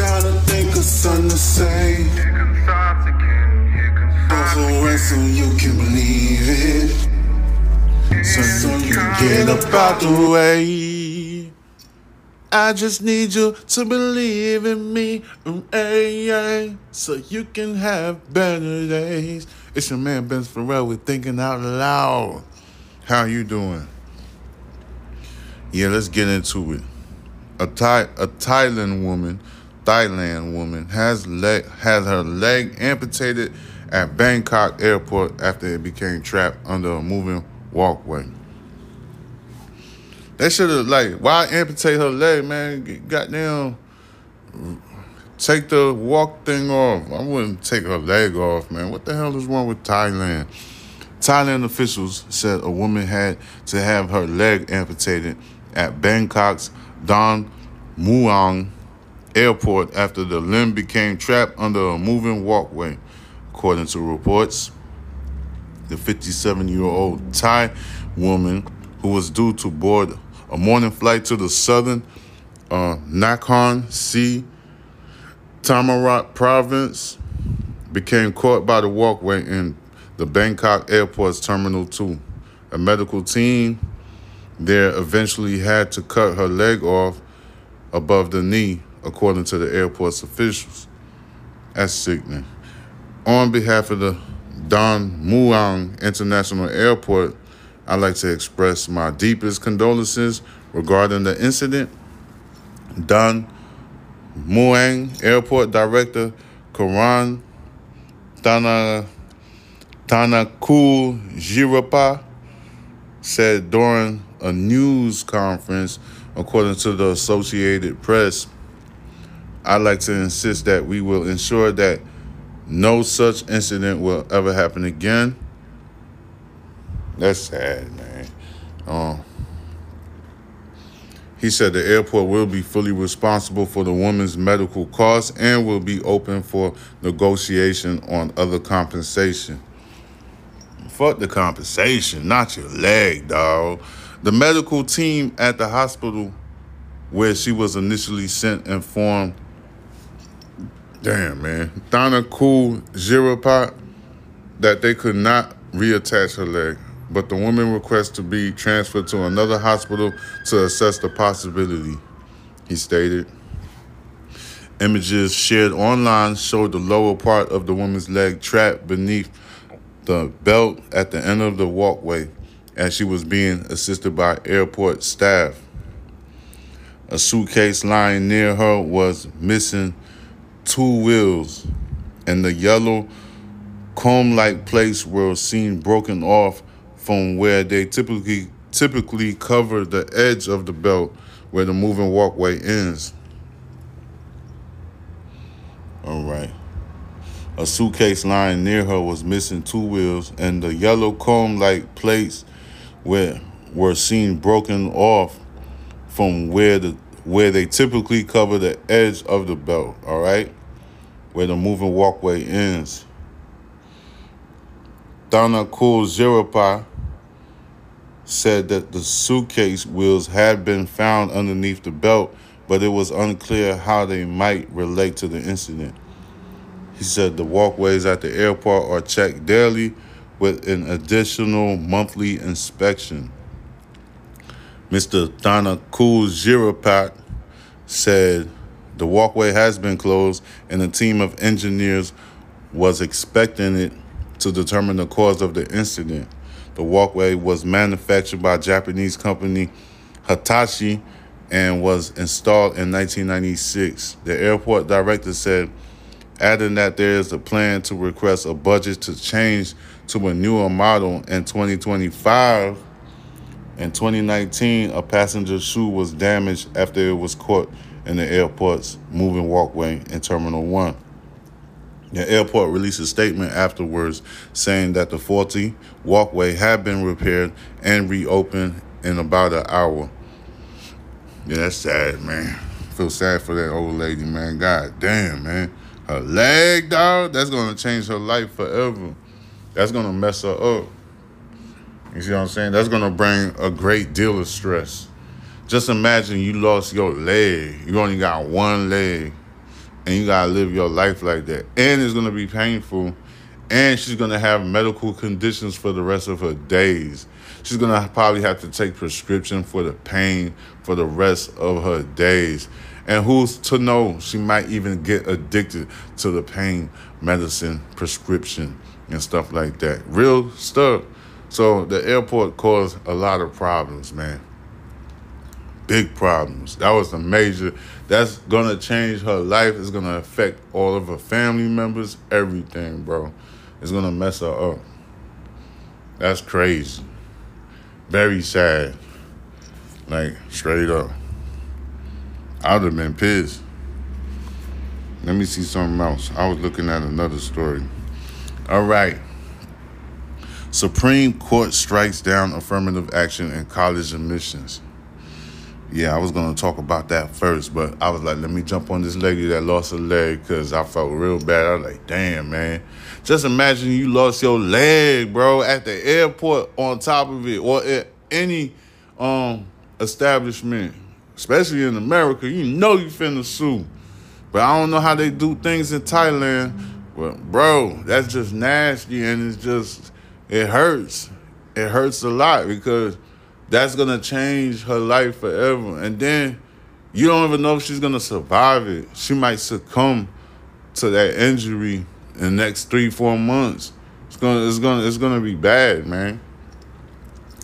try to think of something to say. Over so you can believe it. So you get up out the way. I just need you to believe in me, so you can have better days. It's your man Benz Farrell with Thinking Out Loud. How you doing? Yeah, let's get into it. A Thailand woman has her leg amputated at Bangkok airport after it became trapped under a moving walkway. They should have, why amputate her leg, man? Goddamn, take the walk thing off. I wouldn't take her leg off, man. What the hell is wrong with Thailand? Thailand officials said a woman had to have her leg amputated at Bangkok's Don Muang airport after the limb became trapped under a moving walkway. According to reports, the 57-year-old Thai woman, who was due to board a morning flight to the southern Nakhon Si Thammarat province, became caught by the walkway in the Bangkok airport's Terminal 2. A medical team there eventually had to cut her leg off above the knee, according to the airport's officials. That's sickening. On behalf of the Don Muang International Airport, I'd like to express my deepest condolences regarding the incident. Don Muang Airport Director Karan Thanakul Jirapa said during a news conference, according to the Associated Press, "I'd like to insist that we will ensure that no such incident will ever happen again." That's sad, man. He said the airport will be fully responsible for the woman's medical costs and will be open for negotiation on other compensation. Fuck the compensation, not your leg, dog. The medical team at the hospital where she was initially sent informed. Damn, man. Thanakul Jirapat that they could not reattach her leg, but the woman requests to be transferred to another hospital to assess the possibility, he stated. Images shared online showed the lower part of the woman's leg trapped beneath the belt at the end of the walkway as she was being assisted by airport staff. A suitcase lying near her was missing two wheels, and the yellow comb-like plates were seen broken off from where they typically cover the edge of the belt where the moving walkway ends. All right. A suitcase lying near her was missing two wheels, and the yellow comb-like plates were seen broken off from where they typically cover the edge of the belt, all right, where the moving walkway ends. Thanakul Jirapat said that the suitcase wheels had been found underneath the belt, but it was unclear how they might relate to the incident. He said the walkways at the airport are checked daily with an additional monthly inspection. Mr. Thanakul Jirapat said the walkway has been closed and a team of engineers was expecting it to determine the cause of the incident. The walkway was manufactured by Japanese company Hitachi and was installed in 1996. The airport director said, adding that there is a plan to request a budget to change to a newer model in 2025. In 2019, a passenger's shoe was damaged after it was caught in the airport's moving walkway in Terminal 1. The airport released a statement afterwards saying that the faulty walkway had been repaired and reopened in about an hour. Yeah, that's sad, man. I feel sad for that old lady, man. God damn, man. Her leg, dog, that's going to change her life forever. That's going to mess her up. You see what I'm saying? That's going to bring a great deal of stress. Just imagine you lost your leg. You only got one leg. and you gotta live your life like that. And it's gonna be painful, and she's gonna have medical conditions for the rest of her days. She's gonna probably have to take prescription for the pain for the rest of her days. And who's to know, she might even get addicted to the pain medicine prescription and stuff like that. Real stuff. So the airport caused a lot of problems, man. Big problems. That was a major. That's gonna change her life. It's gonna affect all of her family members. Everything, bro. It's gonna mess her up. That's crazy. Very sad. Like, straight up. I would have been pissed. Let me see something else. I was looking at another story. All right. Supreme Court strikes down affirmative action in college admissions. Yeah, I was going to talk about that first, but I was like, let me jump on this lady that lost a leg, because I felt real bad. I was like, damn, man. Just imagine you lost your leg, bro, at the airport on top of it, or at any establishment, especially in America. You know you finna sue. But I don't know how they do things in Thailand. But, bro, that's just nasty, and it's just, it hurts. It hurts a lot, because that's going to change her life forever. And then you don't even know if she's going to survive it. She might succumb to that injury in the next 3-4 months. It's going to be bad, man.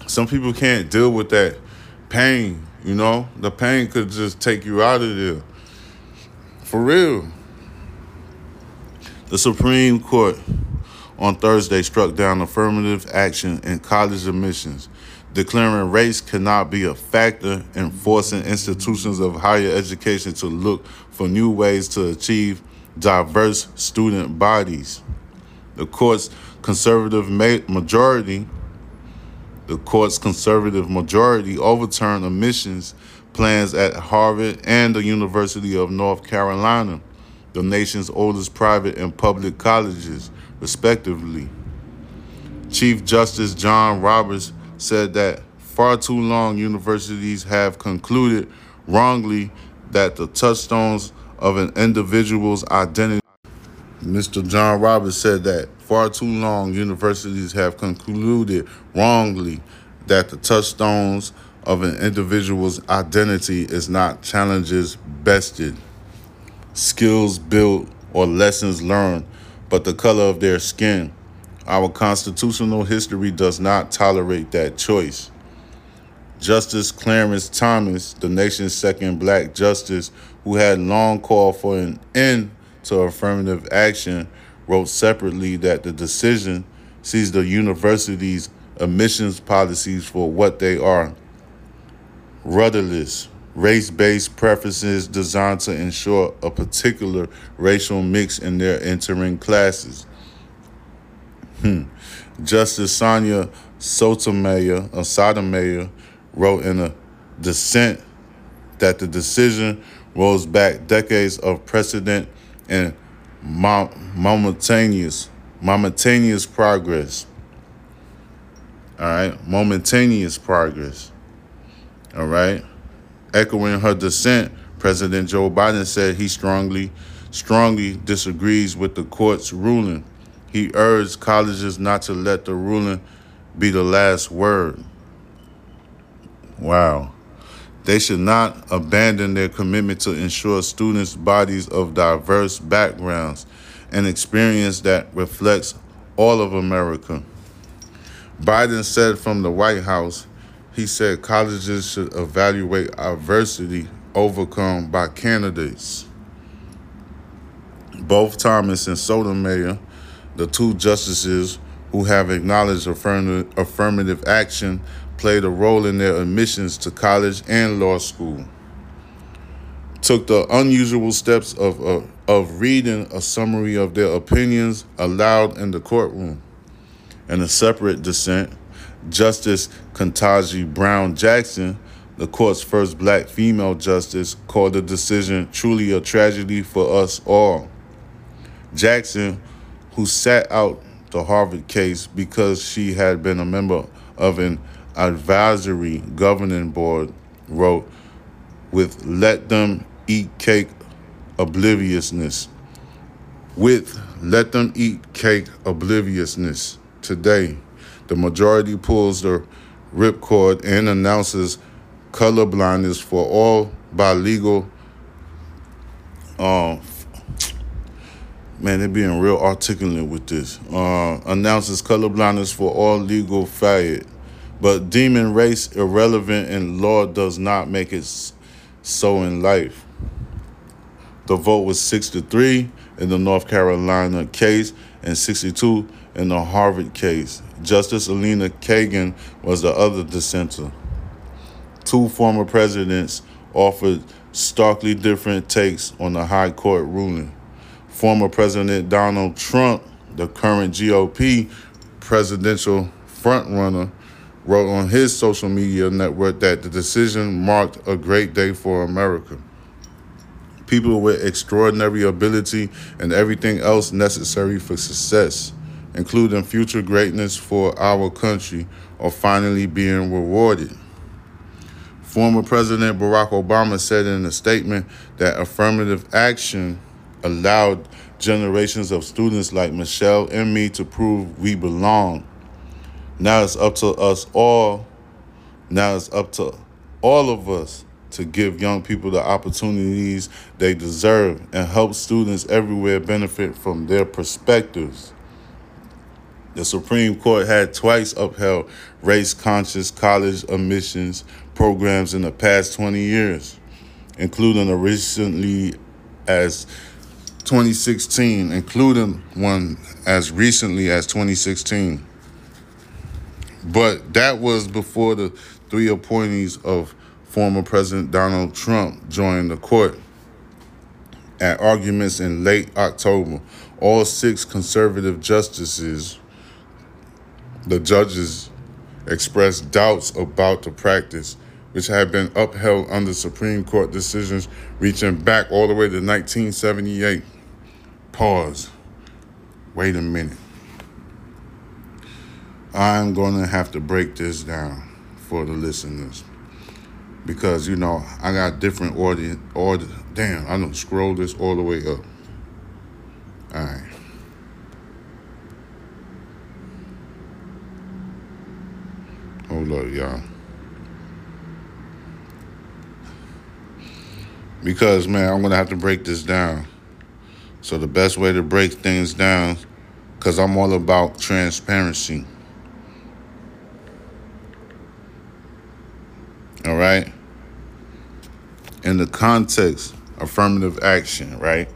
Some people can't deal with that pain, you know? The pain could just take you out of there. For real. The Supreme Court on Thursday struck down affirmative action in college admissions, declaring race cannot be a factor in forcing institutions of higher education to look for new ways to achieve diverse student bodies. The court's conservative majority overturned admissions plans at Harvard and the University of North Carolina, the nation's oldest private and public colleges, respectively. Chief Justice John Roberts said that far too long universities have concluded wrongly that the touchstones of an individual's identity. Mr. John Roberts said that far too long universities have concluded wrongly that the touchstones of an individual's identity is not challenges bested, skills built, or lessons learned, but the color of their skin. Our constitutional history does not tolerate that choice. Justice Clarence Thomas, the nation's second black justice, who had long called for an end to affirmative action, wrote separately that the decision sees the university's admissions policies for what they are: rudderless, race-based preferences designed to ensure a particular racial mix in their entering classes. Justice Sonia Sotomayor wrote in a dissent that the decision rolls back decades of precedent and momentaneous progress. All right, momentaneous progress. All right. Echoing her dissent, President Joe Biden said he strongly disagrees with the court's ruling. He urged colleges not to let the ruling be the last word. Wow. They should not abandon their commitment to ensure students' bodies of diverse backgrounds, an experience that reflects all of America. Biden said from the White House, he said colleges should evaluate adversity overcome by candidates. Both Thomas and Sotomayor, the two justices who have acknowledged affirmative action, played a role in their admissions to college and law school, took the unusual steps of reading a summary of their opinions aloud in the courtroom. In a separate dissent, Justice Ketanji Brown Jackson, the court's first black female justice, called the decision truly a tragedy for us all. Jackson, who sat out the Harvard case because she had been a member of an advisory governing board, wrote, "With let them eat cake obliviousness with Let Them Eat Cake Obliviousness. Today, the majority pulls the ripcord and announces colorblindness for all by legal. Man, they're being real articulate with this. Announces colorblindness for all legal fad, but deeming race irrelevant in law does not make it so in life. The vote was 6-3 in the North Carolina case and 62 in the Harvard case. Justice Elena Kagan was the other dissenter. Two former presidents offered starkly different takes on the high court ruling. Former President Donald Trump, the current GOP presidential frontrunner, wrote on his social media network that the decision marked a great day for America. People with extraordinary ability and everything else necessary for success, including future greatness for our country, are finally being rewarded. Former President Barack Obama said in a statement that affirmative action allowed generations of students like Michelle and me to prove we belong. Now it's up to all of us to give young people the opportunities they deserve and help students everywhere benefit from their perspectives. The Supreme Court had twice upheld race-conscious college admissions programs in the past 20 years, including a recently as 2016, including one as recently as 2016. But that was before the three appointees of former President Donald Trump joined the court. At arguments in late October, all six conservative judges expressed doubts about the practice, which had been upheld under Supreme Court decisions reaching back all the way to 1978. Pause. Wait a minute. I'm going to have to break this down for the listeners because, you know, I got different audience. Damn, I don't scroll this all the way up. All right. Hold up, y'all. Because, man, I'm going to have to break this down. So the best way to break things down, because I'm all about transparency. All right? In the context, affirmative action, right?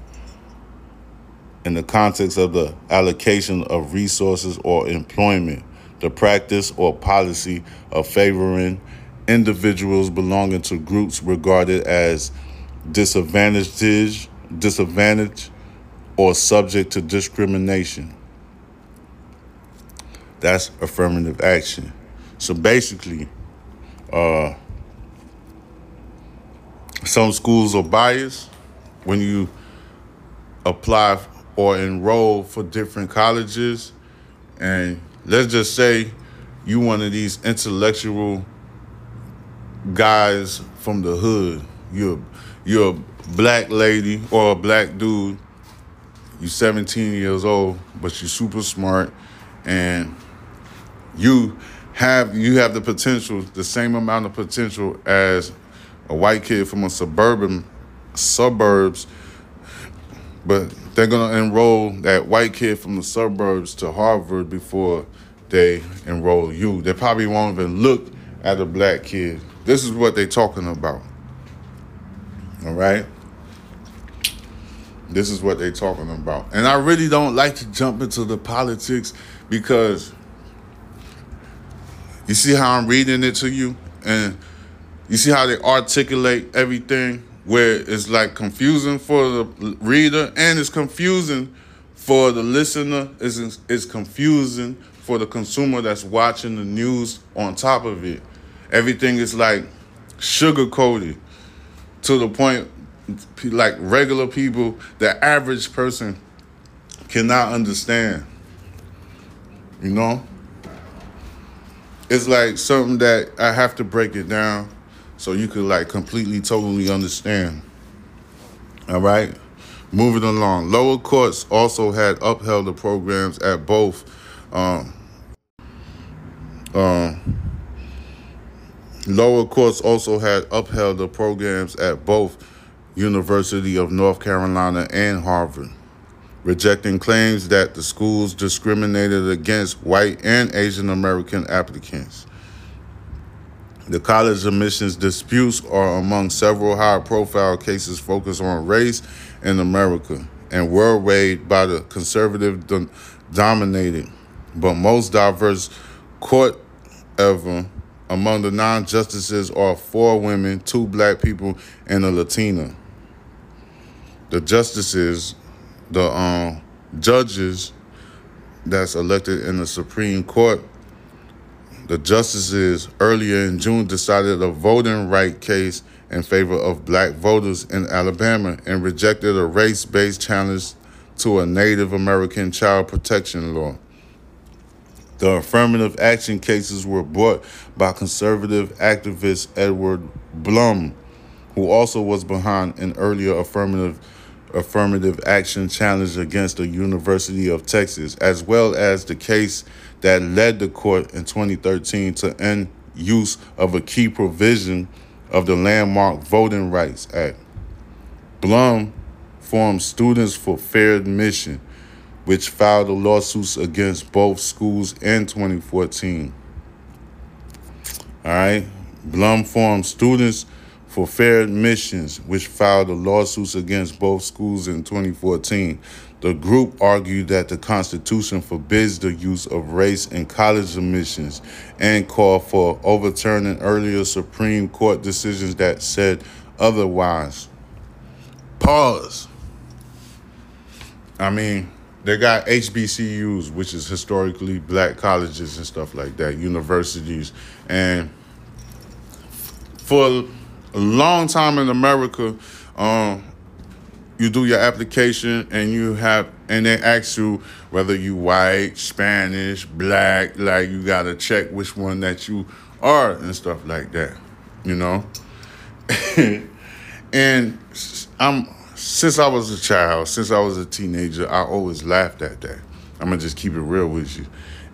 In the context of the allocation of resources or employment, the practice or policy of favoring individuals belonging to groups regarded as disadvantaged, or subject to discrimination. That's affirmative action. So basically, some schools are biased when you apply or enroll for different colleges. And let's just say you one of these intellectual guys from the hood. You're a black lady or a black dude. You're 17 years old, but you're super smart, and you have the potential, the same amount of potential as a white kid from a suburbs, but they're gonna enroll that white kid from the suburbs to Harvard before they enroll you. They probably won't even look at a black kid. This is what they're talking about. All right? This is what they're talking about. And I really don't like to jump into the politics because you see how I'm reading it to you? And you see how they articulate everything where it's like confusing for the reader and it's confusing for the listener. It's confusing for the consumer that's watching the news on top of it. Everything is like sugar-coated. To the point, like regular people, the average person cannot understand, you know? It's like something that I have to break it down so you could like completely, totally understand, all right? Moving along, lower courts also had upheld the programs at both University of North Carolina and Harvard, rejecting claims that the schools discriminated against white and Asian American applicants. The college admissions disputes are among several high-profile cases focused on race in America and were weighed by the conservative-dominated but most diverse court ever. Among the nine justices are 4 women, 2 black people, and a Latina. The justices, the judges that's elected in the Supreme Court, the justices earlier in June decided a voting right case in favor of black voters in Alabama and rejected a race-based challenge to a Native American child protection law. The affirmative action cases were brought by conservative activist Edward Blum, who also was behind an earlier affirmative action challenge against the University of Texas, as well as the case that led the court in 2013 to end use of a key provision of the landmark Voting Rights Act. Blum formed Students for Fair Admission, which filed the lawsuits against both schools in 2014. All right, Blum formed Students for Fair Admissions, which filed the lawsuits against both schools in 2014. The group argued that the Constitution forbids the use of race in college admissions and called for overturning earlier Supreme Court decisions that said otherwise. Pause. I mean, they got HBCUs, which is historically black colleges and stuff like that, universities. And for a long time in America, you do your application and they ask you whether you white, Spanish, black, like you gotta check which one that you are and stuff like that, you know. And since I was a teenager, I always laughed at that. I'm gonna just keep it real with you.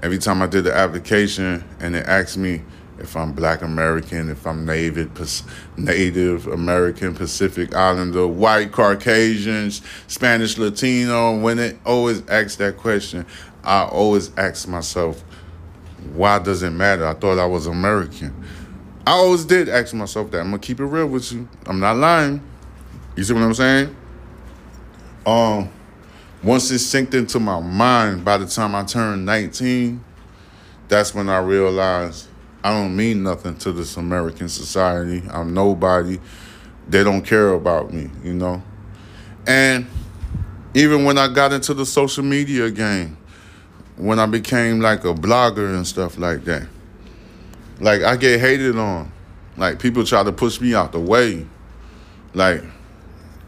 Every time I did the application and they asked me if I'm black American, if I'm Native American, Pacific Islander, white, Caucasians, Spanish, Latino, when it always asks that question, I always ask myself, why does it matter? I thought I was American. I always did ask myself that. I'm going to keep it real with you. I'm not lying. You see what I'm saying? Once it sinked into my mind, by the time I turned 19, that's when I realized I don't mean nothing to this American society. I'm nobody. They don't care about me, you know? And even when I got into the social media game, when I became like a blogger and stuff like that, like I get hated on. Like people try to push me out the way. Like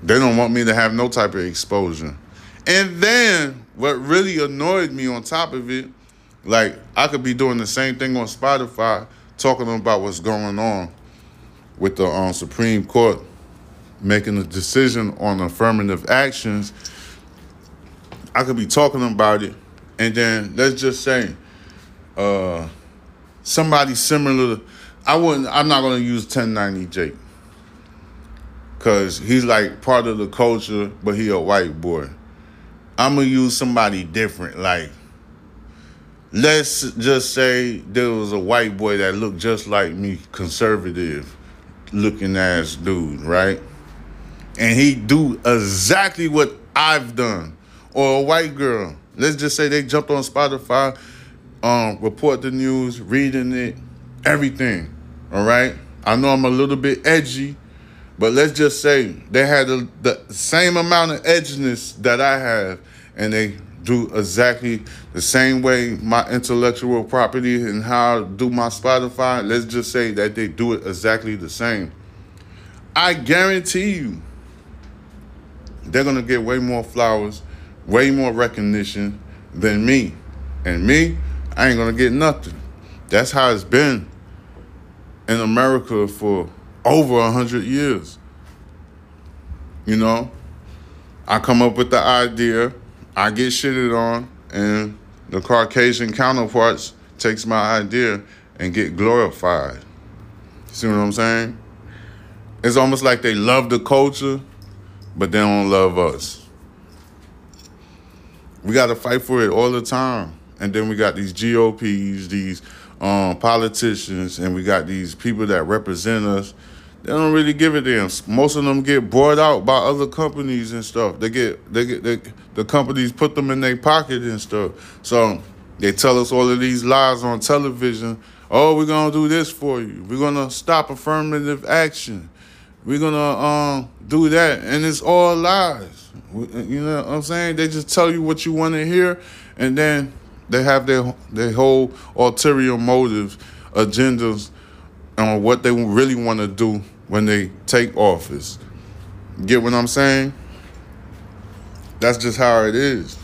they don't want me to have no type of exposure. And then what really annoyed me on top of it, like, I could be doing the same thing on Spotify, talking about what's going on with the Supreme Court making a decision on affirmative actions. I could be talking about it, and then let's just say somebody similar. I'm not going to use 1090 Jake because he's, like, part of the culture, but he a white boy. I'm going to use somebody different, like, let's just say there was a white boy that looked just like me, conservative-looking ass dude, right? And he do exactly what I've done. Or a white girl. Let's just say they jumped on Spotify, report the news, reading it, everything, all right? I know I'm a little bit edgy, but let's just say they had the same amount of edginess that I have, and they do exactly the same way my intellectual property and how I do my Spotify. Let's just say that they do it exactly the same. I guarantee you they're going to get way more flowers, way more recognition than me. And me, I ain't going to get nothing. That's how it's been in America for over 100 years. You know? I come up with the idea, I get shitted on, and the Caucasian counterparts takes my idea and get glorified. See what I'm saying? It's almost like they love the culture, but they don't love us. We got to fight for it all the time. And then we got these GOPs, these politicians, and we got these people that represent us. They don't really give a damn. Most of them get bought out by other companies and stuff. The companies put them in their pocket and stuff. So they tell us all of these lies on television. Oh, we're going to do this for you. We're going to stop affirmative action. We're going to do that. And it's all lies. You know what I'm saying? They just tell you what you want to hear, and then they have their whole ulterior motives, agendas, on what they really want to do when they take office. Get what I'm saying? That's just how it is.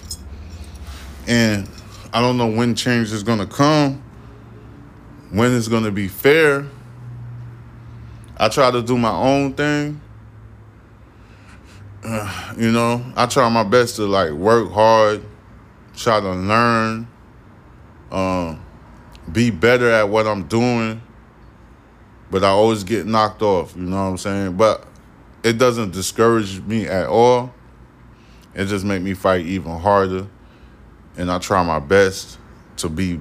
And I don't know when change is going to come, when it's going to be fair. I try to do my own thing. You know, I try my best to, like, work hard, try to learn, be better at what I'm doing. But I always get knocked off, you know what I'm saying? But it doesn't discourage me at all. It just makes me fight even harder. And I try my best to be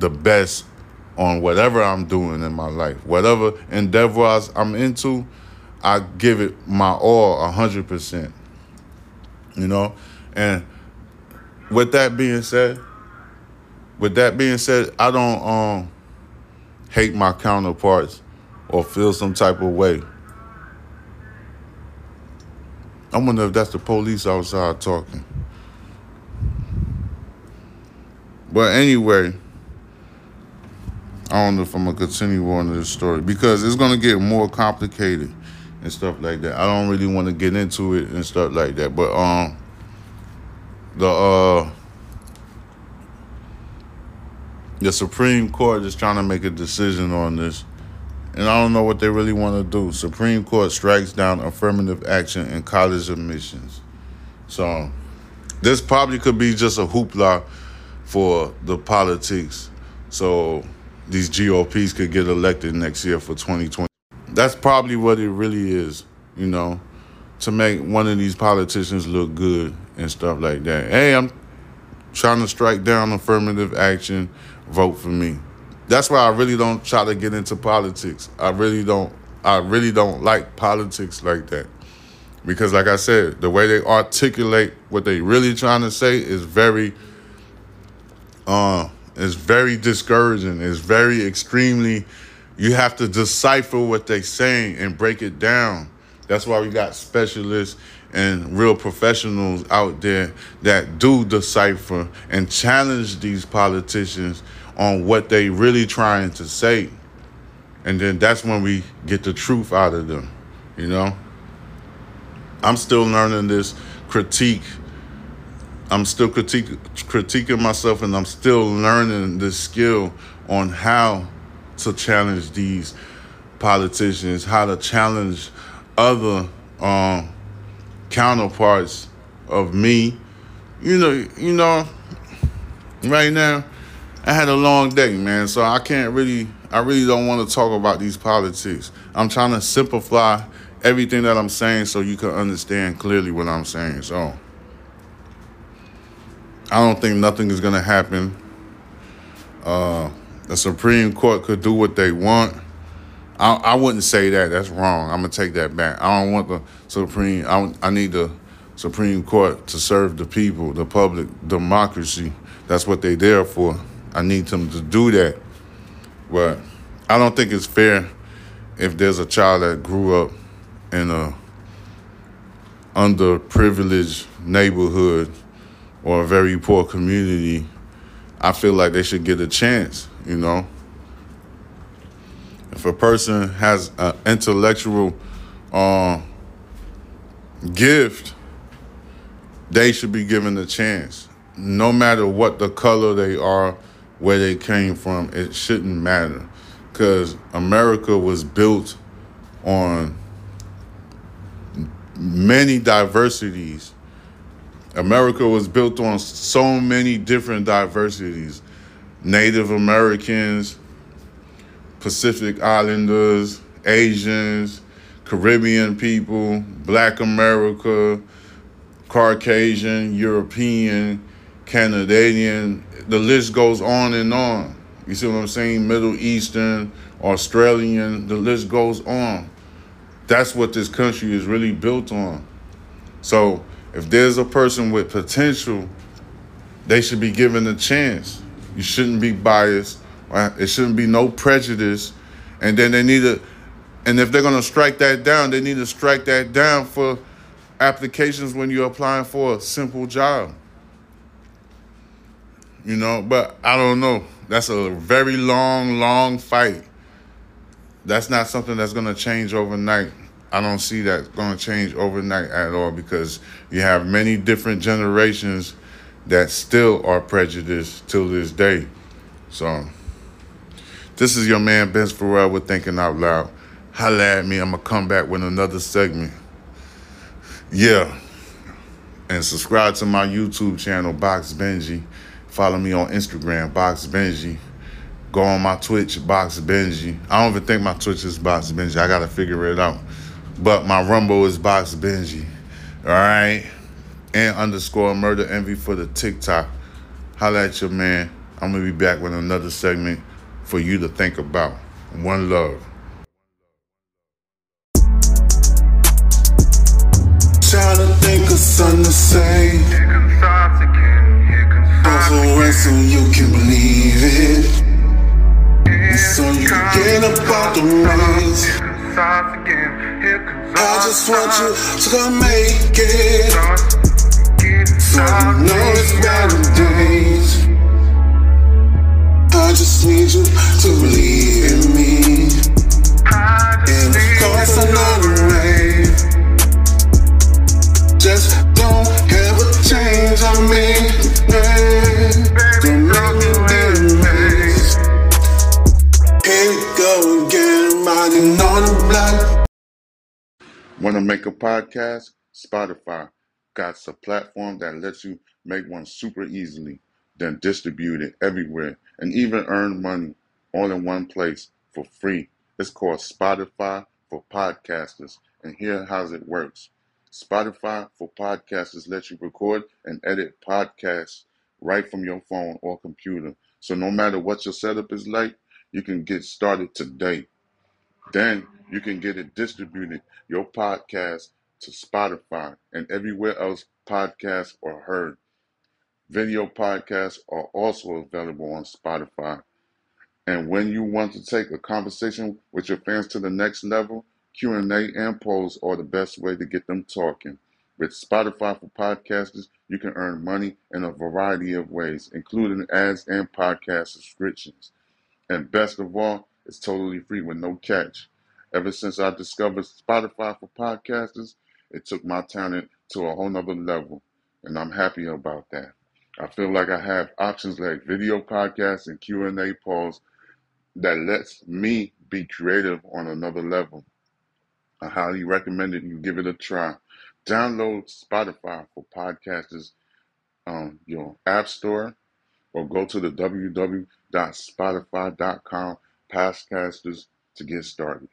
the best on whatever I'm doing in my life. Whatever endeavor I'm into, I give it my all 100%. You know? And with that being said, I don't hate my counterparts or feel some type of way. I wonder if that's the police outside talking. But anyway, I don't know if I'm going to continue on this story because it's going to get more complicated and stuff like that. I don't really want to get into it and stuff like that. But the Supreme Court is trying to make a decision on this. And I don't know what they really want to do. Supreme Court strikes down affirmative action in college admissions. So this probably could be just a hoopla for the politics. So these GOPs could get elected next year for 2020. That's probably what it really is, you know, to make one of these politicians look good and stuff like that. Hey, I'm trying to strike down affirmative action. Vote for me. That's why I really don't try to get into politics. I really don't like politics like that. Because like I said, the way they articulate what they really trying to say is very discouraging. It's very extremely, you have to decipher what they're saying and break it down. That's why we got specialists and real professionals out there that do decipher and challenge these politicians on what they really trying to say. And then that's when we get the truth out of them, you know? I'm still learning this critique. I'm still critiquing myself, and I'm still learning this skill on how to challenge these politicians, how to challenge other counterparts of me. You know, right now, I had a long day, man, so I really don't want to talk about these politics. I'm trying to simplify everything that I'm saying so you can understand clearly what I'm saying, so I don't think nothing is going to happen. The Supreme Court could do what they want. I wouldn't say that. That's wrong. I'm going to take that back. I don't want the Supreme. I need the Supreme Court to serve the people, the public, democracy. That's what they're there for. I need them to do that. But I don't think it's fair if there's a child that grew up in a underprivileged neighborhood or a very poor community. I feel like they should get a chance, you know. If a person has an intellectual gift, they should be given a chance. No matter what the color they are, where they came from, it shouldn't matter. Because America was built on many diversities America was built on so many different diversities. Native Americans, Pacific Islanders, Asians, Caribbean people, Black America, Caucasian, European, Canadian. The list goes on and on. You see what I'm saying? Middle Eastern, Australian, the list goes on. That's what this country is really built on. So if there's a person with potential, they should be given a chance. You shouldn't be biased. It shouldn't be no prejudice. And then they need to, and if they're going to strike that down, they need to strike that down for applications when you're applying for a simple job. You know, but I don't know. That's a very long, long fight. That's not something that's going to change overnight. I don't see that going to change overnight at all, because you have many different generations that still are prejudiced till this day. So this is your man, Benz Farrell, with Thinking Out Loud. Holla at me. I'm going to come back with another segment. Yeah. And subscribe to my YouTube channel, Box Benji. Follow me on Instagram, Box Benji. Go on my Twitch, Box Benji. I don't even think my Twitch is Box Benji. I got to figure it out. But my Rumble is Box Benji. All right? And underscore Murder Envy for the TikTok. Holla at your man. I'm going to be back with another segment for you to think about. One love. Try to think of something to say. Here comes thoughts again. Here comes thoughts again. Away so you can believe it. So you get up out the race. I just want you to make it, so you know it's better days. I just need you to believe in me. And of course I know the way. Just don't ever change on me. Don't let me be amazed. Here we go again, riding on the block. Want to make a podcast? Spotify got a platform that lets you make one super easily, then distribute it everywhere, and even earn money all in one place for free. It's called Spotify for Podcasters, and here how's it works. Spotify for Podcasters lets you record and edit podcasts right from your phone or computer. So no matter what your setup is like, you can get started today. Then you can get it distributed, your podcast, to Spotify and everywhere else podcasts are heard. Video podcasts are also available on Spotify. And when you want to take a conversation with your fans to the next level, Q&A and polls are the best way to get them talking. With Spotify for Podcasters, you can earn money in a variety of ways, including ads and podcast subscriptions. And best of all, it's totally free with no catch. Ever since I discovered Spotify for Podcasters, it took my talent to a whole nother level, and I'm happy about that. I feel like I have options like video podcasts and Q&A polls that lets me be creative on another level. I highly recommend it. You give it a try. Download Spotify for Podcasters on your app store, or go to the www.spotify.com/podcasters to get started.